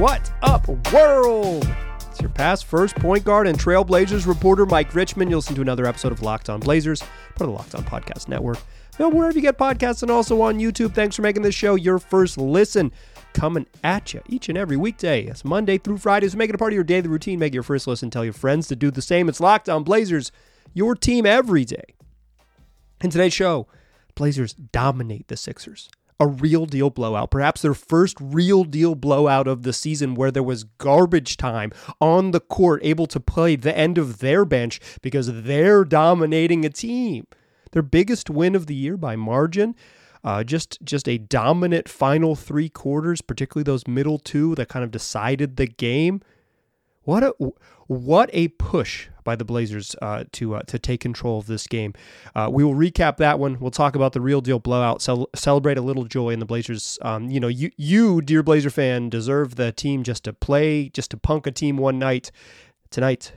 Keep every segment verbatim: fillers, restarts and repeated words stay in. What up, world? It's your past first point guard and Trail Blazers reporter, Mike Richmond. You'll listen to another episode of Locked On Blazers, part of the Locked On Podcast Network. Now, wherever you get podcasts and also on YouTube, thanks for making this show your first listen. Coming at you each and every weekday. It's Monday through Friday. So make it a part of your daily routine. Make your first listen. Tell your friends to do the same. It's Locked On Blazers, your team every day. In today's show, Blazers dominate the Sixers. A real deal blowout. Perhaps their first real deal blowout of the season, where there was garbage time on the court, able to play the end of their bench because they're dominating a team. Their biggest win of the year by margin. Uh, just just a dominant final three quarters, particularly those middle two that kind of decided the game. What a what a push by the Blazers uh, to uh, to take control of this game. Uh, we will recap that one. We'll talk about the real deal blowout. Cel- celebrate a little joy in the Blazers. Um, you know, you you dear Blazer fan deserve the team just to play, just to punk a team one night. Tonight,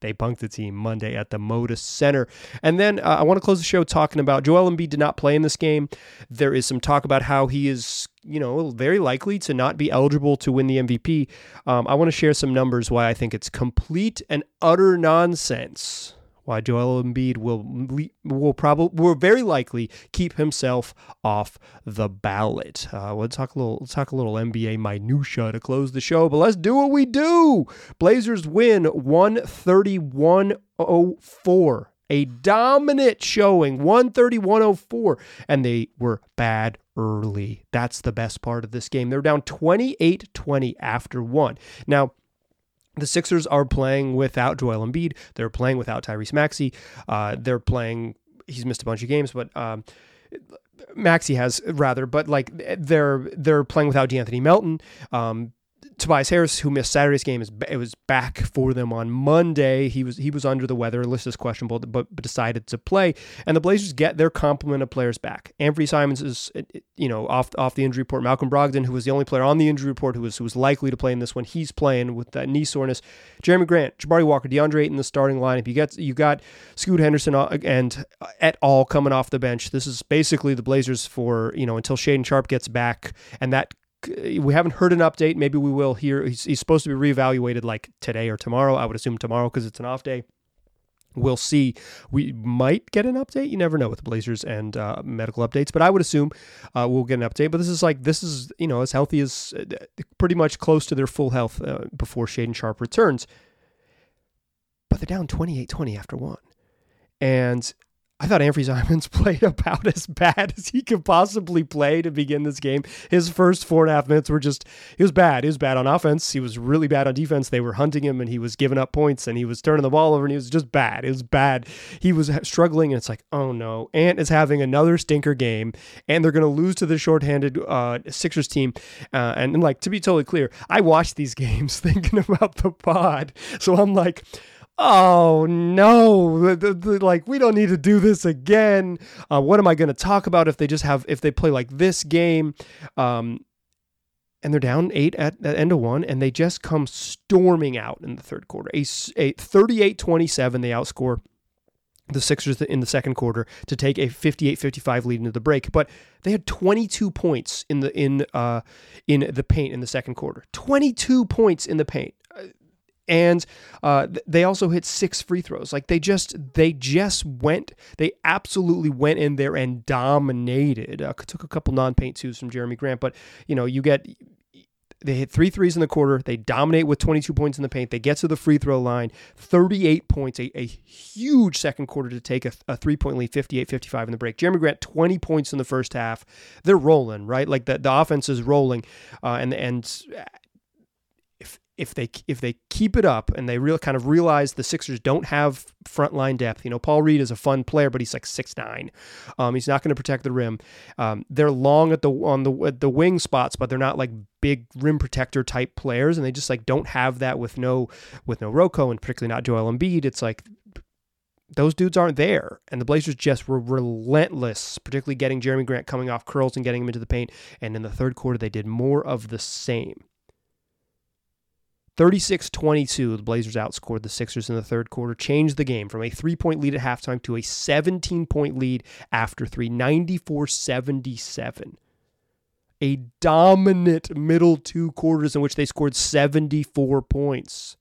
they punked the team Monday at the Moda Center. And then uh, I want to close the show talking about Joel Embiid did not play in this game. There is some talk about how he is, you know, very likely to not be eligible to win the M V P. Um, I want to share some numbers why I think it's complete and utter nonsense why Joel Embiid will will probably will very likely keep himself off the ballot. Uh, we'll talk a little we'll talk a little N B A minutia to close the show, but let's do what we do. Blazers win one thirty-one oh four. A dominant showing, one thirty-one oh four, and they were bad early. That's the best part of this game. They're down twenty-eight twenty after one. Now, the Sixers are playing without Joel Embiid. They're playing without Tyrese Maxey. Uh, they're playing, he's missed a bunch of games, but um, Maxey has rather, but like they're they're playing without DeAnthony Melton. Um, Tobias Harris, who missed Saturday's game, is it was back for them on Monday. He was he was under the weather, listed as questionable, but, but decided to play. And the Blazers get their complement of players back. Anfernee Simons is you know off off the injury report. Malcolm Brogdon, who was the only player on the injury report who was who was likely to play in this one, he's playing with that knee soreness. Jeremy Grant, Jabari Walker, DeAndre Ayton in the starting lineup. You got you got Scoot Henderson and et al. Coming off the bench. This is basically the Blazers for you know until Shaedon Sharpe gets back, and that. We haven't heard an update. Maybe we will here. He's, he's supposed to be reevaluated like today or tomorrow. I would assume tomorrow because it's an off day. We'll see. We might get an update. You never know with the Blazers and uh, medical updates, but I would assume uh, we'll get an update. But this is like, this is, you know, as healthy as uh, pretty much close to their full health uh, before Shaedon Sharpe returns. But they're down twenty-eight twenty after one. And I thought Anfernee Simons played about as bad as he could possibly play to begin this game. His first four and a half minutes were just, he was bad. He was bad on offense. He was really bad on defense. They were hunting him and he was giving up points and he was turning the ball over and he was just bad. It was bad. He was struggling and it's like, oh no, Ant is having another stinker game and they're going to lose to the shorthanded uh, Sixers team. Uh, and, and like, to be totally clear, I watched these games thinking about the pod. So I'm like, oh no, like we don't need to do this again. Uh, what am I going to talk about if they just have, if they play like this game? Um, and they're down eight at, at end of one, and they just come storming out in the third quarter. A, a thirty-eight twenty-seven, they outscore the Sixers in the second quarter to take a fifty-eight fifty-five lead into the break, but they had twenty-two points in the, in, uh, in the paint in the second quarter, twenty-two points in the paint. And uh, they also hit six free throws. Like they just, they just went, they absolutely went in there and dominated. Uh, took a couple non-paint twos from Jeremy Grant, but you know, you get, they hit three threes in the quarter. They dominate with twenty-two points in the paint. They get to the free throw line, thirty-eight points, a, a huge second quarter to take a, a three-point lead, fifty-eight fifty-five in the break. Jeremy Grant, twenty points in the first half. They're rolling, right? Like the, the offense is rolling, uh, and and. If they if they keep it up and they real kind of realize the Sixers don't have frontline depth, you know, Paul Reed is a fun player, but he's like six nine. Um, he's not going to protect the rim. Um, they're long at the on the at the wing spots, but they're not like big rim protector type players, and they just like don't have that with no with no Rocco and particularly not Joel Embiid. It's like those dudes aren't there, and the Blazers just were relentless, particularly getting Jeremy Grant coming off curls and getting him into the paint. And in the third quarter, they did more of the same. thirty-six twenty-two, the Blazers outscored the Sixers in the third quarter, changed the game from a three-point lead at halftime to a seventeen-point lead after three, ninety-four seventy-seven. a dominant middle two quarters in which they scored seventy-four points.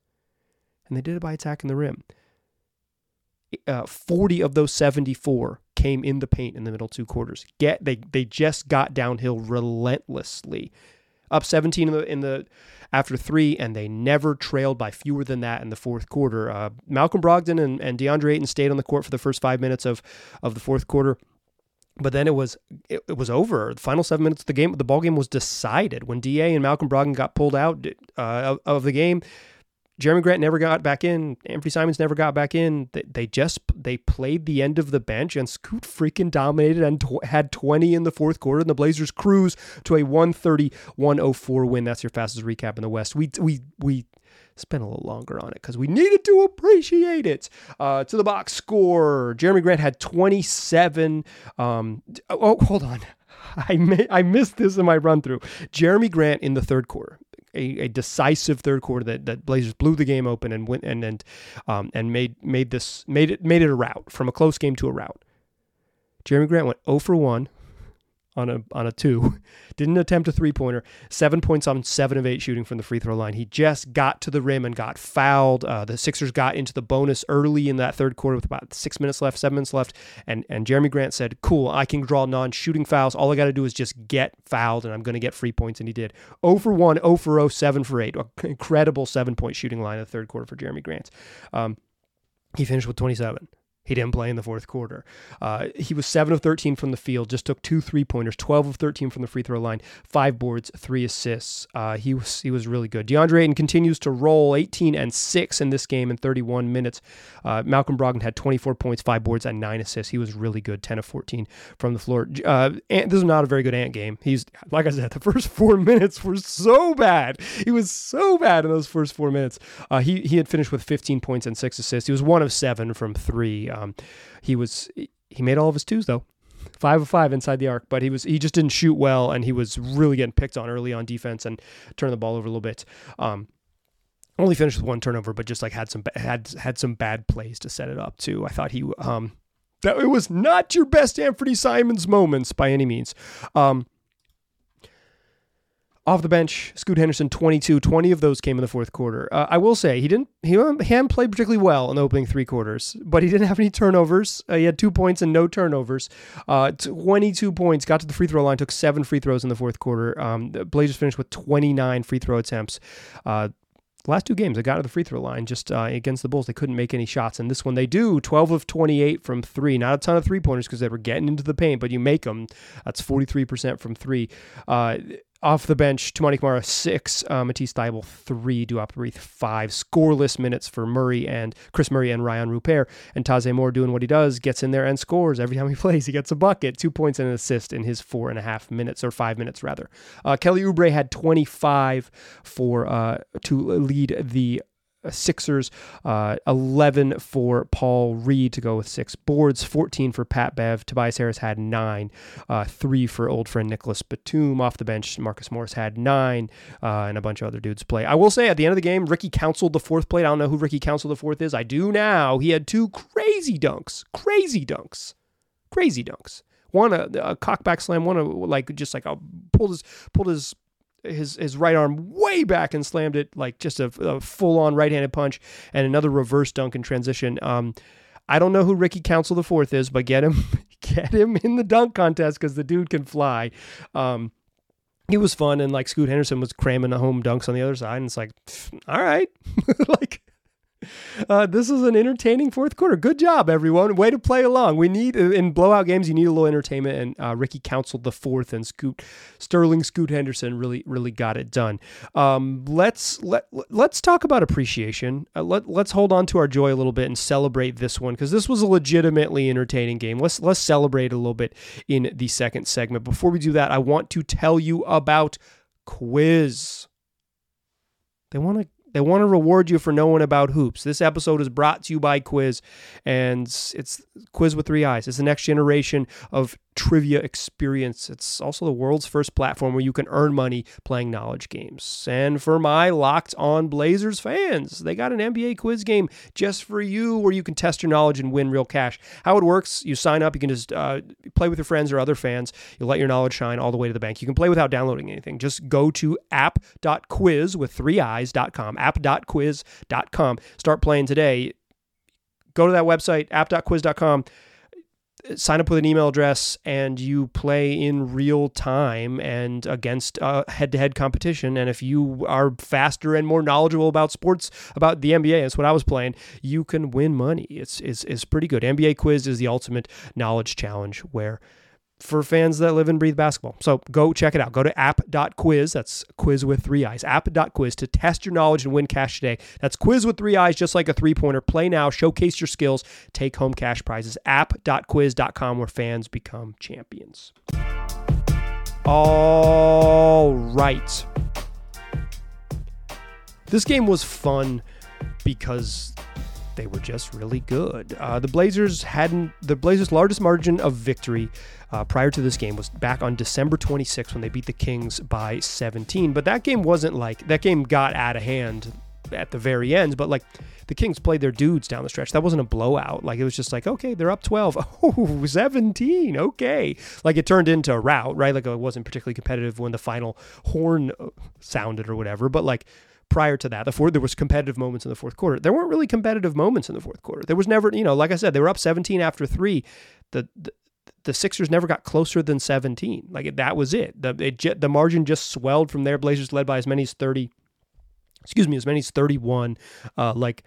And they did it by attacking the rim. Uh, forty of those seventy-four came in the paint in the middle two quarters. Get they they just got downhill relentlessly. Up seventeen in the, in the after three, and they never trailed by fewer than that in the fourth quarter. Uh, Malcolm Brogdon and, and DeAndre Ayton stayed on the court for the first five minutes of, of the fourth quarter, but then it was it, it was over. The final seven minutes of the game, the ball game was decided when D A and Malcolm Brogdon got pulled out uh, of, of the game. Jeremy Grant never got back in. Anfernee Simons never got back in. They, they just they played the end of the bench, and Scoot freaking dominated and tw- had twenty in the fourth quarter, and the Blazers cruise to a one thirty to one oh four win. That's your fastest recap in the West. We we we spent a little longer on it because we needed to appreciate it. Uh, to the box score, Jeremy Grant had twenty-seven. Um, oh, hold on, I may, I missed this in my run through. Jeremy Grant in the third quarter. A, a decisive third quarter that, that Blazers blew the game open and went and and um, and made made this made it made it a rout from a close game to a rout. Jeremy Grant went zero for one on a on a two, didn't attempt a three pointer. Seven points on seven of eight shooting from the free throw line. He just got to the rim and got fouled. Uh, the Sixers got into the bonus early in that third quarter with about six minutes left, seven minutes left, and and Jeremy Grant said, "Cool, I can draw non-shooting fouls. All I got to do is just get fouled, and I'm going to get free points." And he did. zero for one, zero for zero, seven for eight. Incredible seven point shooting line in the third quarter for Jeremy Grant. Um, he finished with twenty-seven. He didn't play in the fourth quarter. Uh, he was seven of thirteen from the field, just took two three-pointers, twelve of thirteen from the free throw line, five boards, three assists. Uh, he was he was really good. DeAndre Ayton continues to roll, eighteen and six in this game in thirty-one minutes. Uh, Malcolm Brogdon had twenty-four points, five boards, and nine assists. He was really good, ten of fourteen from the floor. Uh, Ant, this is not a very good Ant game. He's like I said, the first four minutes were so bad. He was so bad in those first four minutes. Uh, he, he had finished with fifteen points and six assists. He was one of seven from three. Um, he was, he made all of his twos though, five of five inside the arc, but he was, he just didn't shoot well. And he was really getting picked on early on defense and turned the ball over a little bit. Um, only finished with one turnover, but just like had some, had, had some bad plays to set it up too. I thought he, um, that it was not your best Anfernee Simons moments by any means. Um, Off the bench, Scoot Henderson, twenty-two. twenty of those came in the fourth quarter. Uh, I will say, he didn't he hadn't played particularly well in the opening three quarters, but he didn't have any turnovers. Uh, he had two points and no turnovers. Uh, twenty-two points, got to the free throw line, took seven free throws in the fourth quarter. Um, the Blazers finished with twenty-nine free throw attempts. Uh, last two games, they got to the free throw line just uh, against the Bulls. They couldn't make any shots. And this one they do, twelve of twenty-eight from three. Not a ton of three-pointers because they were getting into the paint, but you make them. That's forty-three percent from three. Uh Off the bench, Toumani Camara, six. Uh, Matisse Thybulle, three. Duop Reef, five. Scoreless minutes for Murray and Chris Murray and Ryan Rupert. And Taze Moore doing what he does, gets in there and scores. Every time he plays, he gets a bucket, two points and an assist in his four and a half minutes, or five minutes rather. Uh, Kelly Oubre had twenty-five for uh, to lead the Sixers, uh, eleven for Paul Reed to go with six boards, fourteen for Pat Bev. Tobias Harris had nine, uh, three for old friend Nicholas Batum. Off the bench, Marcus Morris had nine, uh, and a bunch of other dudes play. I will say at the end of the game, Ricky Council the fourth played. I don't know who Ricky Council the fourth is. I do now. He had two crazy dunks, crazy dunks, crazy dunks. One a, a cockback slam, one a, like just like a pulled his pulled his. his his right arm way back and slammed it like just a, a full-on right-handed punch, and another reverse dunk in transition. Um, I don't know who Ricky Council the fourth is, but get him get him in the dunk contest because the dude can fly. Um, it was fun, and like Scoot Henderson was cramming the home dunks on the other side, and it's like, all right. like, uh, this is an entertaining fourth quarter. Good job, everyone. Way to play along. We need, in blowout games, you need a little entertainment, and uh, Ricky Council the fourth and Scoot Sterling Scoot Henderson really, really got it done. Um, let's let let's talk about appreciation. Uh, let let's hold on to our joy a little bit and celebrate this one because this was a legitimately entertaining game. Let's let's celebrate a little bit in the second segment. Before we do that, I want to tell you about Quiz. They want to. They want to reward you for knowing about hoops. This episode is brought to you by Quiz, and it's Quiz with Three Eyes. It's the next generation of trivia experience. It's also the world's first platform where you can earn money playing knowledge games. And for my Locked On Blazers fans, they got an N B A quiz game just for you where you can test your knowledge and win real cash. How it works, you sign up, you can just uh, play with your friends or other fans. You let your knowledge shine all the way to the bank. You can play without downloading anything. Just go to app dot quiz with three eyes dot com, app dot quiz dot com. Start playing today. Go to that website, app dot quiz dot com. Sign up with an email address, and you play in real time and against uh, head-to-head competition. And if you are faster and more knowledgeable about sports, about the N B A, that's what I was playing, you can win money. It's, it's, it's pretty good. N B A Quiz is the ultimate knowledge challenge where for fans that live and breathe basketball. So go check it out. Go to app dot quiz. That's Quiz with Three Eyes. App dot quiz to test your knowledge and win cash today. That's Quiz with Three Eyes, just like a three-pointer. Play now, showcase your skills, take home cash prizes. app dot quiz dot com, where fans become champions. All right. This game was fun because they were just really good. Uh, the Blazers hadn't, the Blazers' largest margin of victory uh, prior to this game was back on December twenty-sixth when they beat the Kings by seventeen. But that game wasn't like, that game got out of hand at the very end, but like the Kings played their dudes down the stretch. That wasn't a blowout. Like it was just like, okay, they're up twelve. Oh, seventeen. Okay. Like it turned into a rout, right? Like it wasn't particularly competitive when the final horn sounded or whatever, but like, prior to that, the fourth, there was competitive moments in the fourth quarter. There weren't really competitive moments in the fourth quarter. There was never, you know, like I said, they were up seventeen after three. The the, the Sixers never got closer than seventeen. Like that was it. The it, the margin just swelled from there. Blazers led by as many as thirty. Excuse me, as many as thirty-one. Uh, like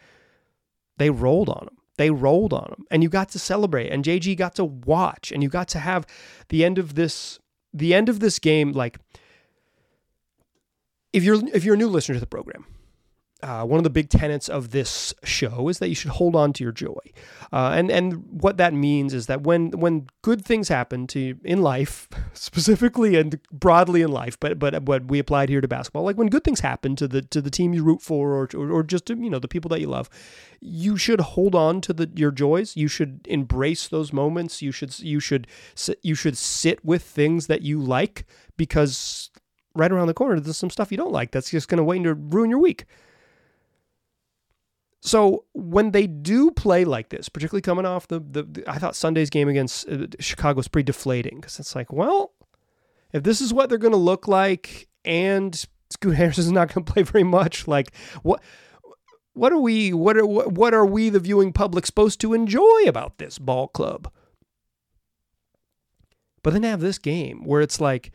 they rolled on them. They rolled on them, and you got to celebrate. And J G got to watch, and you got to have the end of this. The end of this game, like. If you're if you're a new listener to the program, uh, one of the big tenets of this show is that you should hold on to your joy, uh, and and what that means is that when when good things happen to you in life, specifically and broadly in life, but but what we applied here to basketball, like when good things happen to the to the team you root for, or or, or just to, you know, the people that you love, you should hold on to the your joys. You should embrace those moments. You should you should you should sit with things that you like, because right around the corner, there's some stuff you don't like that's just going to wait to ruin your week. So when they do play like this, particularly coming off the, the, the I thought Sunday's game against Chicago was pretty deflating, because it's like, well, if this is what they're going to look like and Scoot Henderson's not going to play very much, like what, what are we, what are, what are we, the viewing public, supposed to enjoy about this ball club? But then have this game where it's like,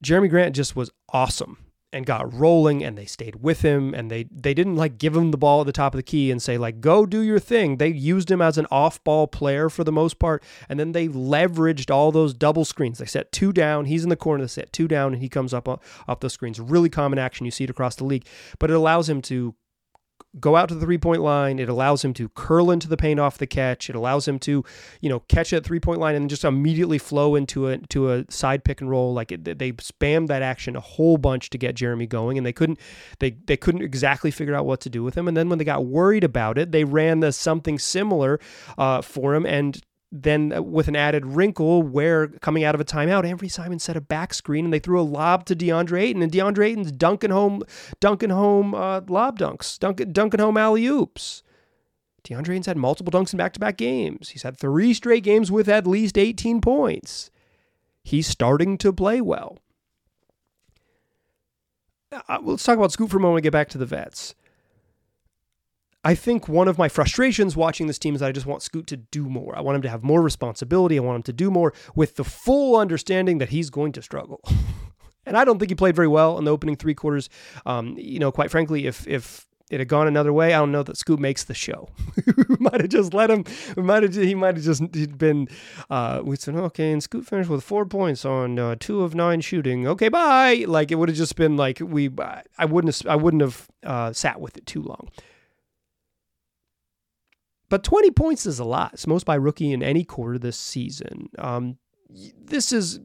Jeremy Grant just was awesome and got rolling, and they stayed with him, and they they didn't like give him the ball at the top of the key and say like, go do your thing. They used him as an off-ball player for the most part, and then they leveraged all those double screens. They set two down, he's in the corner, they set two down, and he comes up off those screens. Really common action, you see it across the league, but it allows him to go out to the three-point line. It allows him to curl into the paint off the catch. It allows him to, you know, catch at three-point line and just immediately flow into a to a side pick and roll. Like it, they spammed that action a whole bunch to get Jeremy going, and they couldn't they they couldn't exactly figure out what to do with him. And then when they got worried about it, they ran the something similar uh, for him, and then with an added wrinkle where coming out of a timeout, Anfernee Simons set a back screen and they threw a lob to DeAndre Ayton, and DeAndre Ayton's dunking home, dunking home uh, lob dunks, dunking, dunking home alley-oops. DeAndre Ayton's had multiple dunks in back-to-back games. He's had three straight games with at least eighteen points. He's starting to play well. Uh, let's talk about Scoot for a moment and get back to the vets. I think one of my frustrations watching this team is that I just want Scoot to do more. I want him to have more responsibility. I want him to do more with the full understanding that he's going to struggle. And I don't think he played very well in the opening three quarters. Um, you know, quite frankly, if if it had gone another way, I don't know that Scoot makes the show. We might have just let him. We might have. He might have just been. Uh, we said, okay, and Scoot finished with four points on uh, two of nine shooting. Okay, bye. Like it would have just been like we. I wouldn't. Have, I wouldn't have uh, sat with it too long. But twenty points is a lot. It's most by rookie in any quarter this season. Um, this is,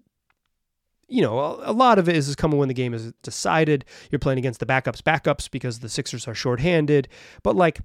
you know, a lot of it is coming when the game is decided. You're playing against the backups, backups because the Sixers are shorthanded. But like,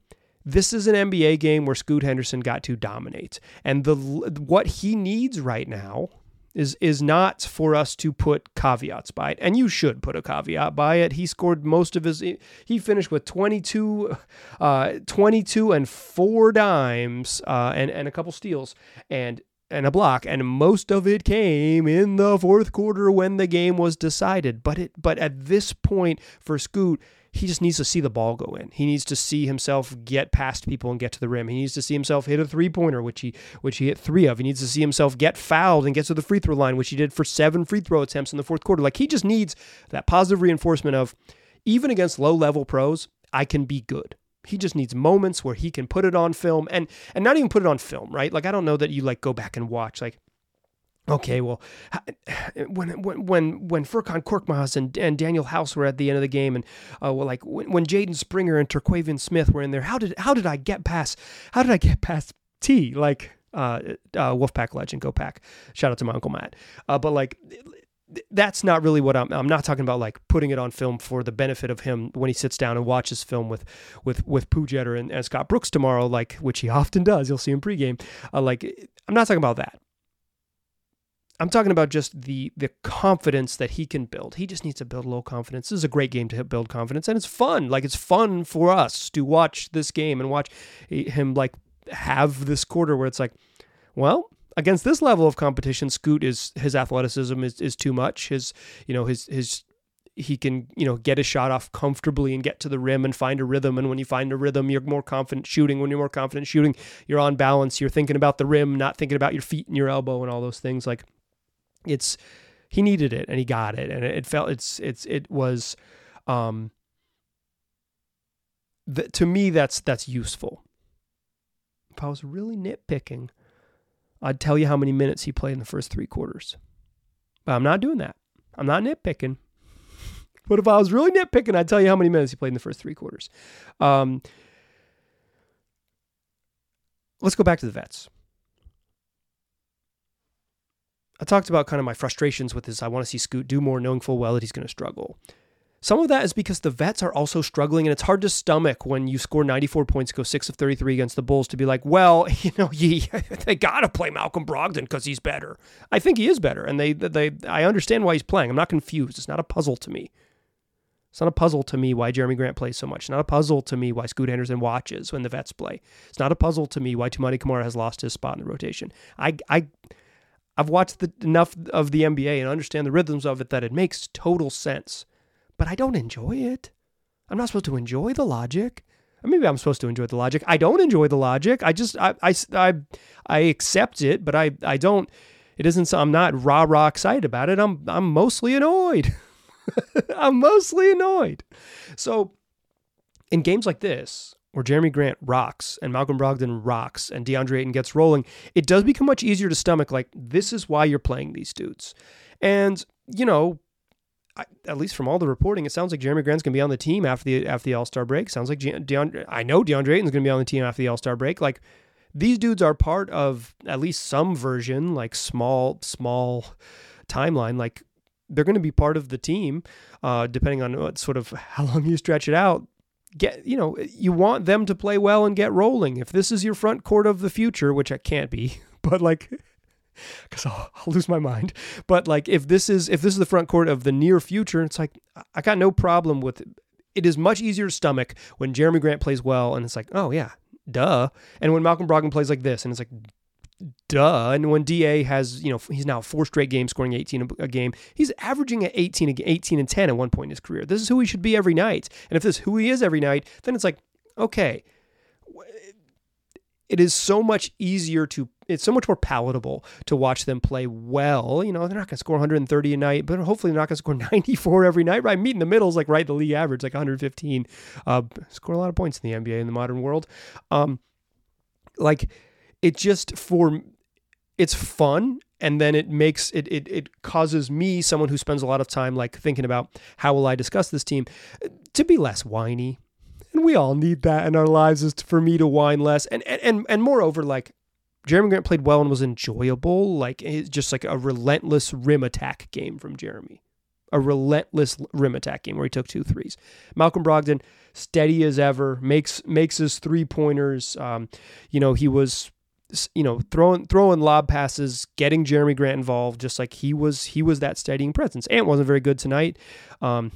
this is an N B A game where Scoot Henderson got to dominate, and the what he needs right now is is not for us to put caveats by it. And you should put a caveat by it. He scored most of his, he finished with twenty-two, uh, twenty-two and four dimes uh, and, and a couple steals and, and a block. And most of it came in the fourth quarter when the game was decided. But it, but at this point for Scoot, he just needs to see the ball go in. He needs to see himself get past people and get to the rim. He needs to see himself hit a three-pointer, which he which he hit three of. He needs to see himself get fouled and get to the free throw line, which he did for seven free throw attempts in the fourth quarter. Like, he just needs that positive reinforcement of, even against low-level pros, I can be good. He just needs moments where he can put it on film, and and not even put it on film, right? Like, I don't know that you, like, go back and watch, like, okay, well, when when when Furkan Korkmaz and, and Daniel House were at the end of the game, and uh, well, like when, when Jaden Springer and Terquavion Smith were in there, how did how did I get past how did I get past T? Like uh, uh, Wolfpack legend, go Pack! Shout out to my Uncle Matt. Uh, but like, that's not really what I'm. I'm not talking about like putting it on film for the benefit of him when he sits down and watches film with with with Pujetter and, and Scott Brooks tomorrow, like which he often does. You'll see him pregame. Uh, like I'm not talking about that. I'm talking about just the the confidence that he can build. He just needs to build a little confidence. This is a great game to build confidence, and it's fun. Like, it's fun for us to watch this game and watch him, like, have this quarter where it's like, well, against this level of competition, Scoot is, his athleticism is is too much. His, you know, his his he can, you know, get a shot off comfortably and get to the rim and find a rhythm. And when you find a rhythm, you're more confident shooting. When you're more confident shooting, you're on balance. You're thinking about the rim, not thinking about your feet and your elbow and all those things. Like, It's, he needed it and he got it. And it felt it's, it's, it was, um, the, to me, that's, that's useful. If I was really nitpicking, I'd tell you how many minutes he played in the first three quarters, but I'm not doing that. I'm not nitpicking. But if I was really nitpicking, I'd tell you how many minutes he played in the first three quarters. Um, let's go back to the vets. I talked about kind of my frustrations with this. I want to see Scoot do more, knowing full well that he's going to struggle. Some of that is because the vets are also struggling, and it's hard to stomach when you score ninety-four points, go six of thirty-three against the Bulls, to be like, well, you know, you, they got to play Malcolm Brogdon because he's better. I think he is better, and they, they, I understand why he's playing. I'm not confused. It's not a puzzle to me. It's not a puzzle to me why Jeremy Grant plays so much. It's not a puzzle to me why Scoot Henderson watches when the vets play. It's not a puzzle to me why Toumani Camara has lost his spot in the rotation. I... I I've watched the, enough of the N B A and understand the rhythms of it that it makes total sense. But I don't enjoy it. I'm not supposed to enjoy the logic. Or maybe I'm supposed to enjoy the logic. I don't enjoy the logic. I just, I I, I, I accept it, but I, I don't, it isn't, I'm not rah-rah excited about it. I'm, I'm mostly annoyed. I'm mostly annoyed. So in games like this, where Jeremy Grant rocks and Malcolm Brogdon rocks and DeAndre Ayton gets rolling, it does become much easier to stomach, like, this is why you're playing these dudes. And, you know, I, at least from all the reporting, it sounds like Jeremy Grant's going to be on the team after the after the All-Star break. Sounds like DeAndre, I know DeAndre Ayton's going to be on the team after the All-Star break. Like, these dudes are part of at least some version, like small, small timeline, like, they're going to be part of the team, uh, depending on what sort of how long you stretch it out. Get, you know, you want them to play well and get rolling. If this is your front court of the future, which it can't be, but like, because I'll, I'll lose my mind. But like, if this is if this is the front court of the near future, it's like, I got no problem with it. It is much easier to stomach when Jeremy Grant plays well, and it's like, oh yeah, duh. And when Malcolm Brogdon plays like this, and it's like, duh. And when D A has, you know, he's now four straight games scoring eighteen a game. He's averaging at eighteen, eighteen and ten at one point in his career. This is who he should be every night. And if this is who he is every night, then it's like, okay, it is so much easier to, it's so much more palatable to watch them play well. You know, they're not going to score one hundred thirty a night, but hopefully they're not going to score ninety-four every night, right? Meet in the middle is like right the league average, like one hundred fifteen. Uh, score a lot of points in the N B A in the modern world. Um, like, It just for it's fun, and then it makes it, it it causes me, someone who spends a lot of time like thinking about how will I discuss this team, to be less whiny, and we all need that in our lives, is for me to whine less, and and and, and moreover, like Jeremy Grant played well and was enjoyable. Like, it's just like a relentless rim attack game from Jeremy. A relentless rim attack game where he took two threes. Malcolm Brogdon, steady as ever, makes makes his three-pointers. Um, you know, he was, you know, throwing throwing lob passes, getting Jeremy Grant involved, just like he was he was that steadying presence. Ant wasn't very good tonight. Um,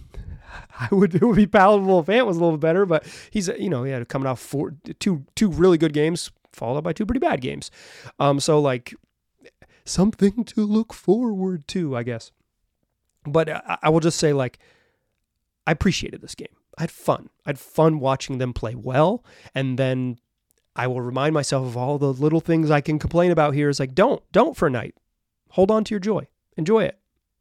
I would it would be palatable if Ant was a little better, but he's, you know, he had coming off four, two two really good games, followed by two pretty bad games. Um, so like something to look forward to, I guess. But I will just say, like, I appreciated this game. I had fun. I had fun watching them play well. And then I will remind myself of all the little things I can complain about here. It's like, don't, don't for a night. Hold on to your joy. Enjoy it.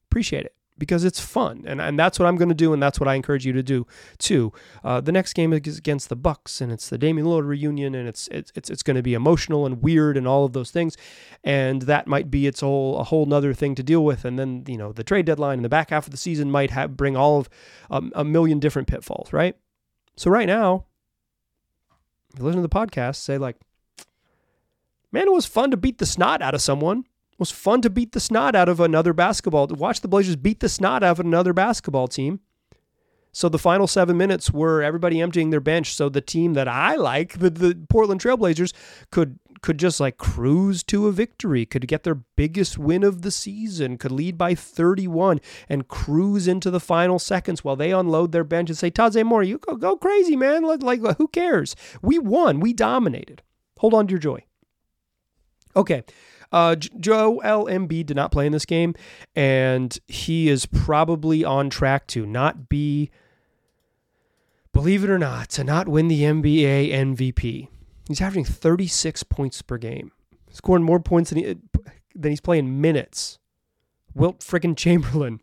Appreciate it. Because it's fun. And, and that's what I'm going to do. And that's what I encourage you to do too. Uh, the next game is against the Bucks, and it's the Damian Lillard reunion, and it's, it's, it's, it's going to be emotional and weird and all of those things. And that might be its whole, a whole nother thing to deal with. And then, you know, the trade deadline in the back half of the season might have bring all of um, a million different pitfalls. Right. So right now, if you listen to the podcast, say like, man, it was fun to beat the snot out of someone. It was fun to beat the snot out of another basketball. Watch the Blazers beat the snot out of another basketball team. So the final seven minutes were everybody emptying their bench, so the team that I like, the, the Portland Trail Blazers, could could just like cruise to a victory, could get their biggest win of the season, could lead by thirty-one and cruise into the final seconds while they unload their bench and say, Taze Moore, you go, go crazy, man. Like, like, who cares? We won. We dominated. Hold on to your joy. Okay. Uh, Joel Embiid did not play in this game, and he is probably on track to not be, believe it or not, to not win the N B A M V P. He's averaging thirty-six points per game, scoring more points than he, than he's playing minutes. Wilt freaking Chamberlain.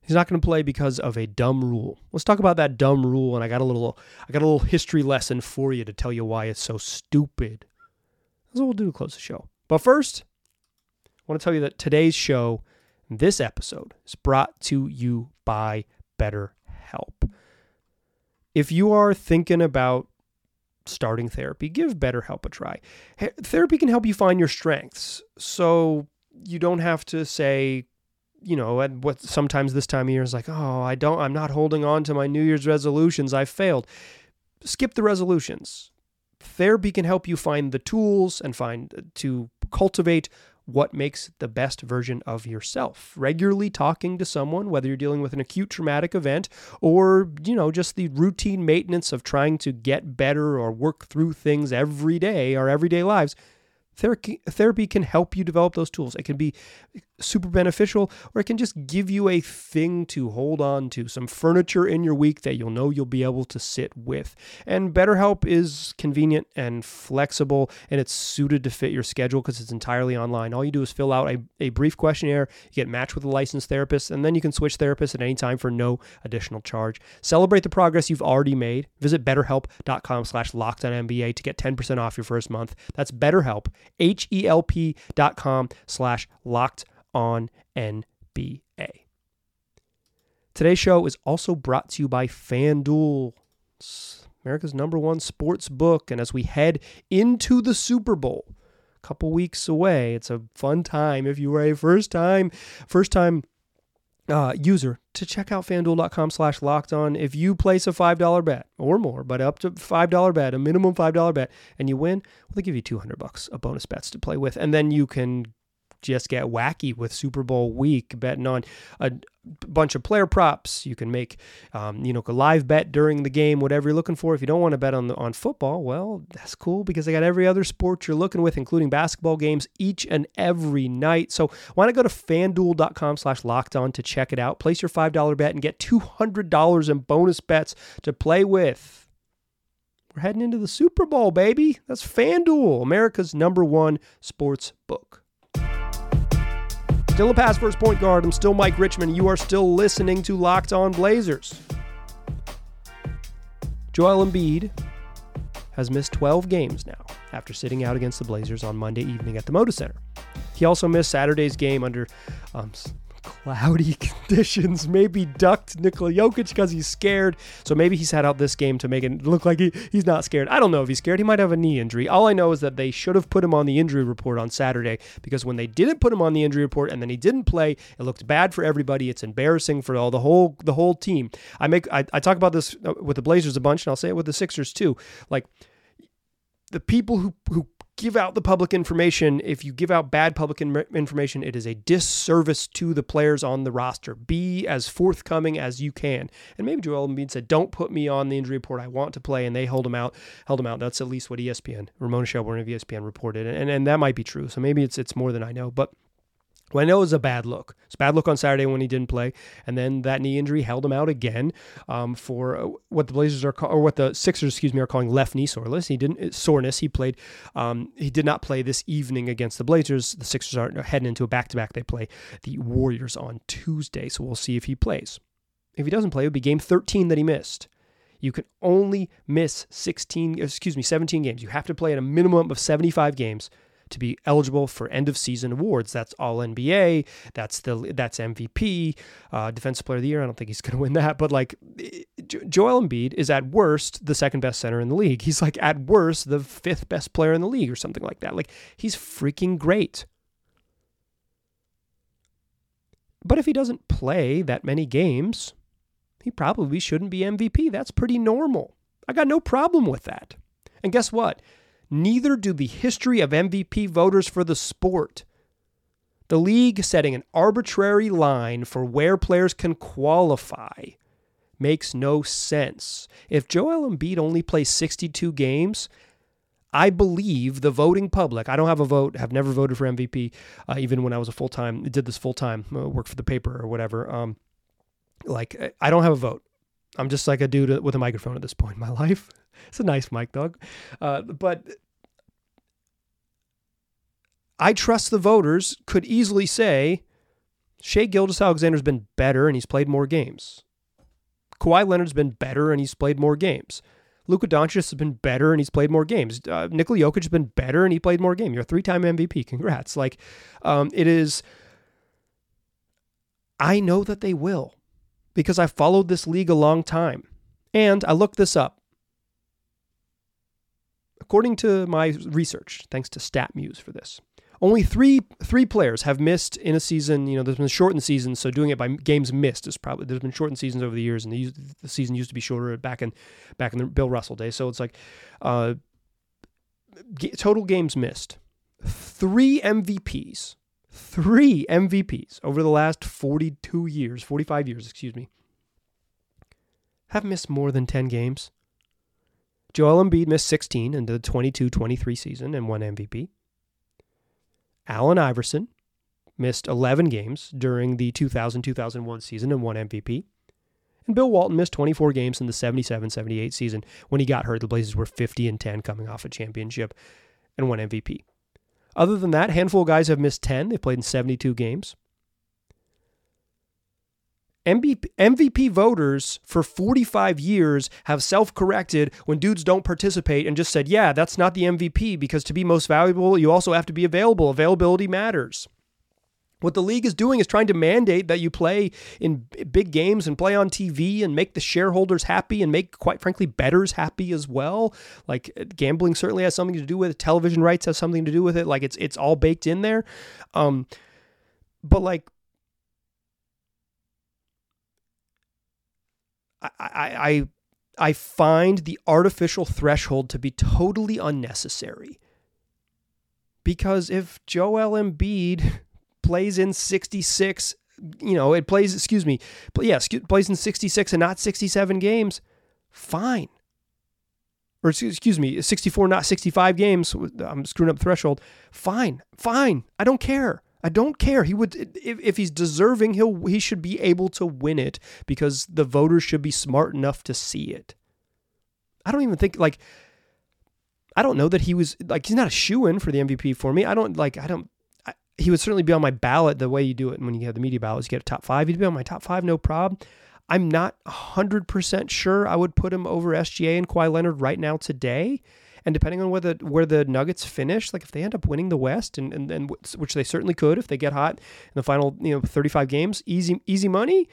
He's not going to play because of a dumb rule. Let's talk about that dumb rule, and I got a little, I got a little history lesson for you to tell you why it's so stupid. That's what we'll do to close the show. But first, I want to tell you that today's show, this episode, is brought to you by BetterHelp. If you are thinking about starting therapy, give BetterHelp a try. Therapy can help you find your strengths, so you don't have to say, you know, at what sometimes this time of year is like, oh, I don't, I'm not holding on to my New Year's resolutions. I failed. Skip the resolutions. Therapy can help you find the tools and find to cultivate what makes the best version of yourself. Regularly talking to someone, whether you're dealing with an acute traumatic event or, you know, just the routine maintenance of trying to get better or work through things every day, our everyday lives, therapy, therapy can help you develop those tools. It can be super beneficial, or it can just give you a thing to hold on to, some furniture in your week that you'll know you'll be able to sit with. And BetterHelp is convenient and flexible, and it's suited to fit your schedule because it's entirely online. All you do is fill out a, a brief questionnaire, you get matched with a licensed therapist, and then you can switch therapists at any time for no additional charge. Celebrate the progress you've already made. Visit betterhelp.com slash LockedOnNBA to get ten percent off your first month. That's BetterHelp, H E L P dot com slash locked on N B A. Today's show is also brought to you by FanDuel, America's number one sports book. And as we head into the Super Bowl, a couple weeks away, it's a fun time if you were a first time, first time uh, user to check out FanDuel.com slash locked on. If you place a five dollar bet or more, but up to five dollar bet, a minimum five dollar bet, and you win, well, they give you two hundred bucks of bonus bets to play with. And then you can just get wacky with Super Bowl week, betting on a bunch of player props. You can make, um, you know, a live bet during the game, whatever you're looking for. If you don't want to bet on the, on football, well, that's cool because they got every other sport you're looking with, including basketball games each and every night. So why not go to FanDuel.com slash locked on to check it out. Place your five dollar bet and get two hundred dollars in bonus bets to play with. We're heading into the Super Bowl, baby. That's FanDuel, America's number one sports book. Still a pass first point guard. I'm still Mike Richmond. You are still listening to Locked On Blazers. Joel Embiid has missed twelve games now after sitting out against the Blazers on Monday evening at the Moda Center. He also missed Saturday's game under um, cloudy conditions, maybe ducked Nikola Jokic because he's scared. So maybe he sat out this game to make it look like he, he's not scared. I don't know if he's scared. He might have a knee injury. All I know is that they should have put him on the injury report on Saturday, because when they didn't put him on the injury report and then he didn't play, it looked bad for everybody. It's embarrassing for all the whole the whole team. I make I, I talk about this with the Blazers a bunch, and I'll say it with the Sixers too. Like, the people who who give out the public information, if you give out bad public in- information, it is a disservice to the players on the roster. Be as forthcoming as you can. And maybe Joel Embiid said, don't put me on the injury report. I want to play. And they held him out. Held him out. That's at least what E S P N, Ramona Shelburne of E S P N reported. And, and, and that might be true. So maybe it's it's more than I know. But what I know is a bad look. It's a bad look on Saturday when he didn't play. And then that knee injury held him out again um, for what the Blazers are call- or what the Sixers, excuse me, are calling left knee soreness. He didn't soreness. He played. Um, he did not play this evening against the Blazers. The Sixers are heading into a back-to-back. They play the Warriors on Tuesday. So we'll see if he plays. If he doesn't play, it would be game thirteen that he missed. You can only miss sixteen, excuse me, seventeen games. You have to play at a minimum of seventy-five games to be eligible for end-of-season awards. That's All N B A, that's the that's M V P, uh, Defensive Player of the Year. I don't think he's going to win that, but like Joel Embiid is at worst the second-best center in the league. He's like at worst the fifth-best player in the league or something like that. Like, he's freaking great. But if he doesn't play that many games, he probably shouldn't be M V P. That's pretty normal. I got no problem with that. And guess what? Neither do the history of M V P voters for the sport. The league setting an arbitrary line for where players can qualify makes no sense. If Joel Embiid only plays sixty-two games, I believe the voting public, I don't have a vote, have never voted for M V P, uh, even when I was a full-time, did this full-time, uh, work for the paper or whatever. Um, like, I don't have a vote. I'm just like a dude with a microphone at this point in my life. It's a nice mic, dog. Uh, but I trust the voters could easily say Shai Gilgeous-Alexander's been better and he's played more games. Kawhi Leonard's been better and he's played more games. Luka Doncic has been better and he's played more games. Uh, Nikola Jokic has been better and he played more games. You're a three-time M V P. Congrats. Like, um, it is... I know that they will, because I followed this league a long time. And I looked this up. According to my research, thanks to StatMuse for this, only three three players have missed in a season. You know, there's been shortened seasons, so doing it by games missed is probably, there's been shortened seasons over the years, and the, the season used to be shorter back in back in the Bill Russell days. So it's like uh, g- total games missed. Three M V Ps, three M V Ps over the last forty-two years, forty-five years, excuse me, have missed more than ten games. Joel Embiid missed sixteen in the twenty-two twenty-three season and won M V P. Allen Iverson missed eleven games during the two thousand two thousand one season and won M V P. And Bill Walton missed twenty-four games in the seventy-seven seventy-eight season. When he got hurt, the Blazers were fifty and ten coming off a championship and won M V P. Other than that, a handful of guys have missed ten. They've played in seventy-two games. M V P voters for forty-five years have self-corrected when dudes don't participate and just said, yeah, that's not the M V P, because to be most valuable, you also have to be available. Availability matters. What the league is doing is trying to mandate that you play in big games and play on T V and make the shareholders happy and make, quite frankly, bettors happy as well. Like, gambling certainly has something to do with it. Television rights have something to do with it. Like, it's it's all baked in there. Um, but, like, I, I I find the artificial threshold to be totally unnecessary, because if Joel Embiid plays in sixty-six, you know, it plays, excuse me, yeah, plays in sixty-six and not sixty-seven games, fine. Or excuse me, sixty-four, not sixty-five games. I'm screwing up threshold. Fine, fine. I don't care. I don't care. He would, if, if he's deserving, he'll he should be able to win it, because the voters should be smart enough to see it. I don't even think, like, I don't know that he was, like, he's not a shoo-in for the M V P for me. I don't, like, I don't, I, he would certainly be on my ballot the way you do it. And when you have the media ballots, you get a top five. He'd be on my top five, no problem. I'm not one hundred percent sure I would put him over S G A and Kawhi Leonard right now today. And depending on where the, where the Nuggets finish, like if they end up winning the West, and, and, and which they certainly could if they get hot in the final, you know, thirty-five games, easy easy money.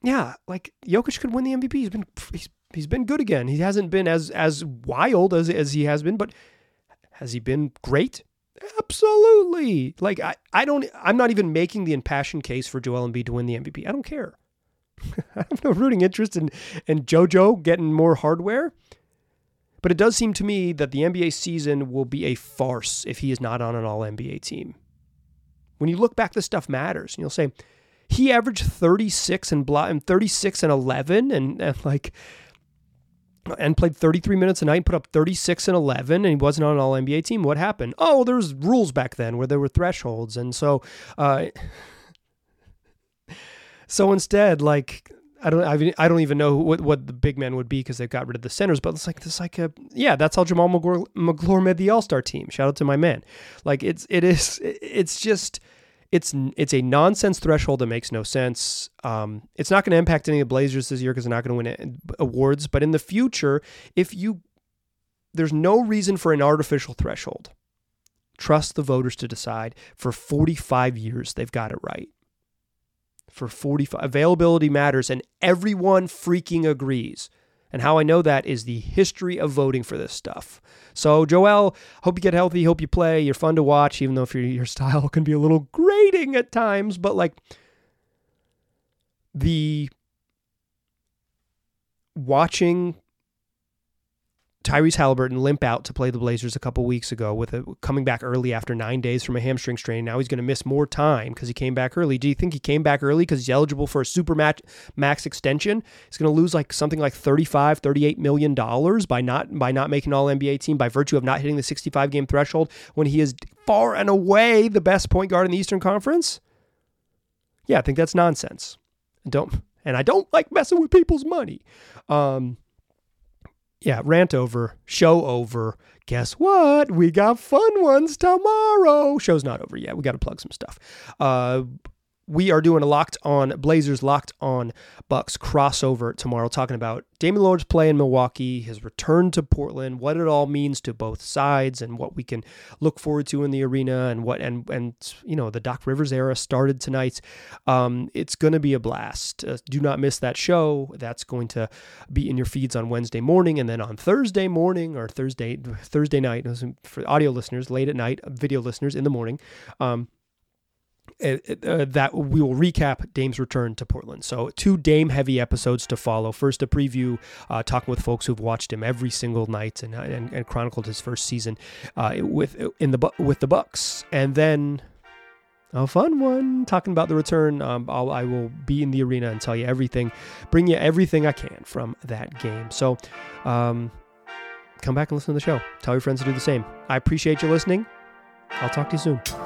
Yeah, like Jokic could win the M V P. He's been he's he's been good again. He hasn't been as as wild as as he has been, but has he been great? Absolutely. Like I, I don't I'm not even making the impassioned case for Joel Embiid to win the M V P. I don't care. I have no rooting interest in in JoJo getting more hardware. But it does seem to me that the N B A season will be a farce if he is not on an all N B A team. When you look back, this stuff matters, and you'll say, he averaged thirty-six and block and thirty-six and eleven and, and like and played thirty-three minutes a night and put up thirty-six and eleven, and he wasn't on an all N B A team. What happened? Oh, there's rules back then where there were thresholds, and so uh, so instead, like I don't I, mean, I don't even know what, what the big men would be because they got rid of the centers, but it's like this like a yeah, that's how Jamal McGlure, McGlure made the All-Star team. Shout out to my man. Like it's it is it's just It's it's a nonsense threshold that makes no sense. Um, it's not going to impact any of the Blazers this year because they're not going to win awards. But in the future, if you there's no reason for an artificial threshold. Trust the voters to decide. For forty-five years, they've got it right. For forty-five, availability matters, and everyone freaking agrees. And how I know that is the history of voting for this stuff. So, Joel, hope you get healthy. Hope you play. You're fun to watch, even though if your your style can be a little grating at times. But like the watching Tyrese Halliburton limp out to play the Blazers a couple weeks ago with a, coming back early after nine days from a hamstring strain. Now he's going to miss more time because he came back early. Do you think he came back early because he's eligible for a super max, max extension? He's going to lose like something like thirty-five, thirty-eight million dollars by not by not making an all N B A team, by virtue of not hitting the sixty-five game threshold when he is far and away the best point guard in the Eastern Conference? Yeah, I think that's nonsense. I don't, and I don't like messing with people's money. Um... Yeah, rant over, show over. Guess what? We got fun ones tomorrow. Show's not over yet. We got to plug some stuff. Uh, we are doing a Locked On Blazers, Locked On Bucks crossover tomorrow, talking about Damian Lillard's play in Milwaukee, his return to Portland, what it all means to both sides, and what we can look forward to in the arena, and what and and you know the Doc Rivers era started tonight. Um, it's going to be a blast. Uh, do not miss that show. That's going to be in your feeds on Wednesday morning, and then on Thursday morning or Thursday Thursday night for audio listeners, late at night, video listeners in the morning. Um, Uh, that we will recap Dame's return to Portland. So two Dame-heavy episodes to follow. First, a preview, uh, talking with folks who've watched him every single night and and, and chronicled his first season uh, with in the with the Bucks, and then a fun one talking about the return. Um, I'll, I will be in the arena and tell you everything, bring you everything I can from that game. So um, come back and listen to the show. Tell your friends to do the same. I appreciate you listening. I'll talk to you soon.